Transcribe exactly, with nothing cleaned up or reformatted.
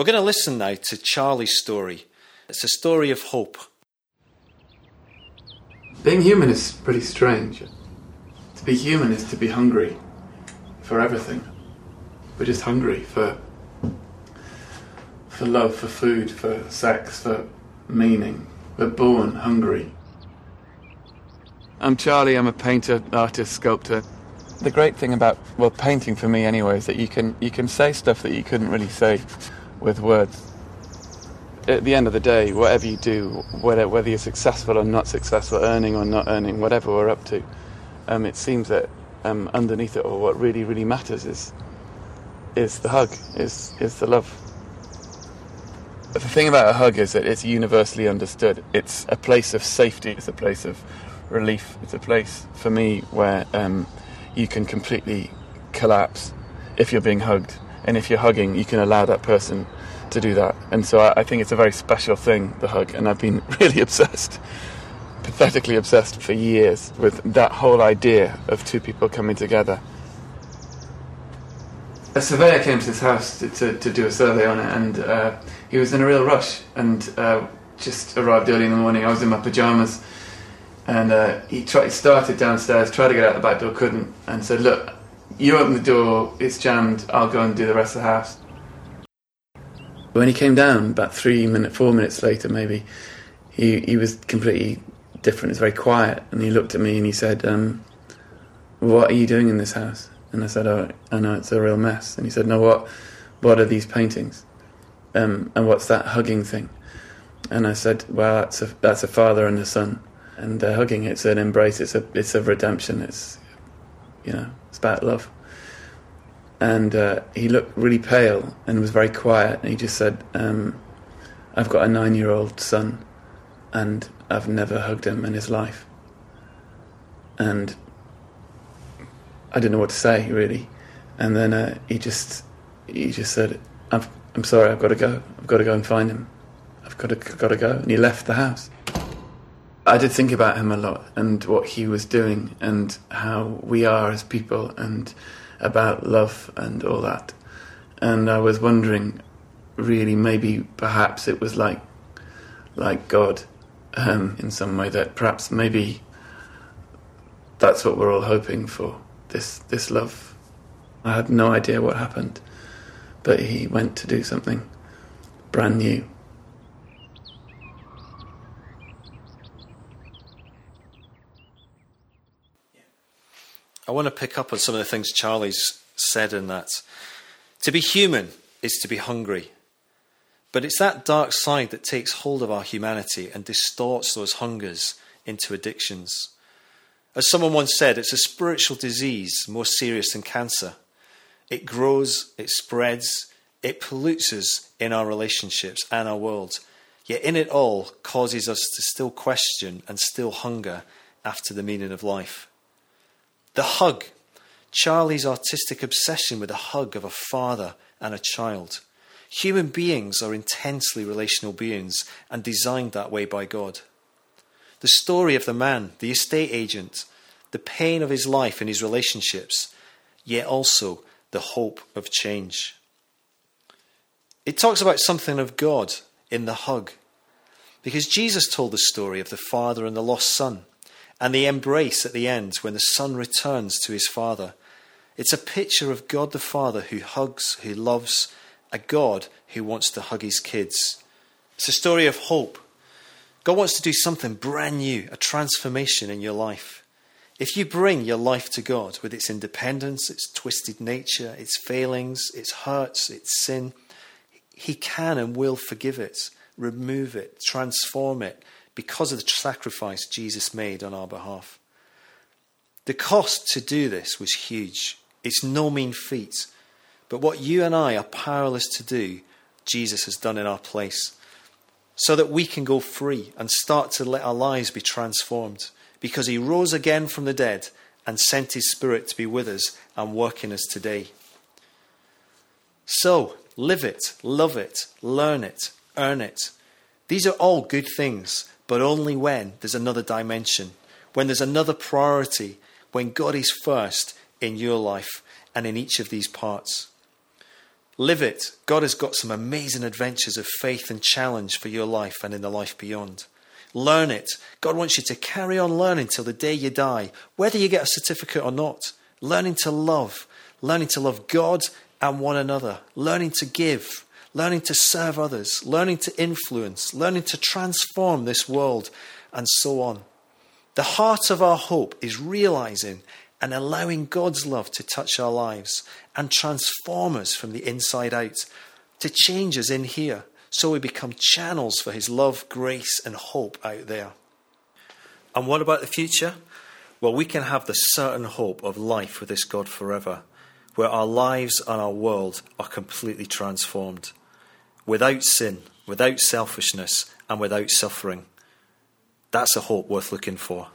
We're going to listen now to Charlie's story. It's a story of hope. Being human is pretty strange. To be human is to be hungry for everything. We're just hungry for for love, for food, for sex, for meaning. We're born hungry. I'm Charlie. I'm a painter, artist, sculptor. The great thing about, well, painting for me anyway, is that you can you can say stuff that you couldn't really say with words. At the end of the day, whatever you do, whether, whether you're successful or not successful, earning or not earning, whatever we're up to, um, it seems that um, underneath it all, what really, really matters is is the hug, is is the love. The thing about a hug is that it's universally understood. It's a place of safety. It's a place of relief. It's a place, for me, where um, you can completely collapse if you're being hugged. And if you're hugging, you can allow that person to do that. And so I, I think it's a very special thing, the hug. And I've been really obsessed, pathetically obsessed for years with that whole idea of two people coming together. A surveyor came to this house to, to, to do a survey on it, and uh, he was in a real rush and uh, just arrived early in the morning. I was in my pyjamas, and uh, he tried, started downstairs, tried to get out the back door, couldn't, and said, "Look, you open the door, it's jammed, I'll go and do the rest of the house." When he came down, about three minutes, four minutes later maybe, he, he was completely different. It was very quiet, and he looked at me and he said, um, "What are you doing in this house?" And I said, "Oh, I know, it's a real mess." And he said, "No, what What are these paintings? Um, and what's that hugging thing?" And I said, "Well, that's a, that's a father and a son. And they're hugging. It's an embrace. It's a it's a redemption. It's, you know, it's about love." And uh, he looked really pale and was very quiet. And he just said, um, "I've got a nine-year-old son, and I've never hugged him in his life." And I didn't know what to say, really. And then uh, he just he just said, I'm, I'm sorry, I've got to go. I've got to go and find him. I've got to, got to go. And he left the house. I did think about him a lot and what he was doing and how we are as people and about love and all that. And I was wondering, really, maybe perhaps it was like like God um, in some way, that perhaps maybe that's what we're all hoping for. This this love. I had no idea what happened, but he went to do something brand new. I want to pick up on some of the things Charlie's said in that. To be human is to be hungry, but it's that dark side that takes hold of our humanity and distorts those hungers into addictions. As someone once said, it's a spiritual disease more serious than cancer. It grows, it spreads, it pollutes us in our relationships and our world, yet in it all causes us to still question and still hunger after the meaning of life. The hug, Charlie's artistic obsession with the hug of a father and a child. Human beings are intensely relational beings and designed that way by God. The story of the man, the estate agent, the pain of his life and his relationships, yet also the hope of change. It talks about something of God in the hug, because Jesus told the story of the father and the lost son, and the embrace at the end when the son returns to his father. It's a picture of God the Father who hugs, who loves, a God who wants to hug his kids. It's a story of hope. God wants to do something brand new, a transformation in your life. If you bring your life to God with its independence, its twisted nature, its failings, its hurts, its sin, he can and will forgive it, remove it, transform it because of the sacrifice Jesus made on our behalf. The cost to do this was huge. It's no mean feat. But what you and I are powerless to do, Jesus has done in our place, so that we can go free and start to let our lives be transformed, because he rose again from the dead and sent his Spirit to be with us and work in us today. So, live it, love it, learn it, earn it. These are all good things, but only when there's another dimension, when there's another priority, when God is first in your life and in each of these parts. Live it. God has got some amazing adventures of faith and challenge for your life and in the life beyond. Learn it. God wants you to carry on learning till the day you die, whether you get a certificate or not. Learning to love. Learning to love God and one another. Learning to give. Learning to serve others. Learning to influence. Learning to transform this world, and so on. The heart of our hope is realizing and allowing God's love to touch our lives and transform us from the inside out, to change us in here so we become channels for his love, grace and hope out there. And what about the future? Well, we can have the certain hope of life with this God forever, where our lives and our world are completely transformed, without sin, without selfishness and without suffering. That's a hope worth looking for.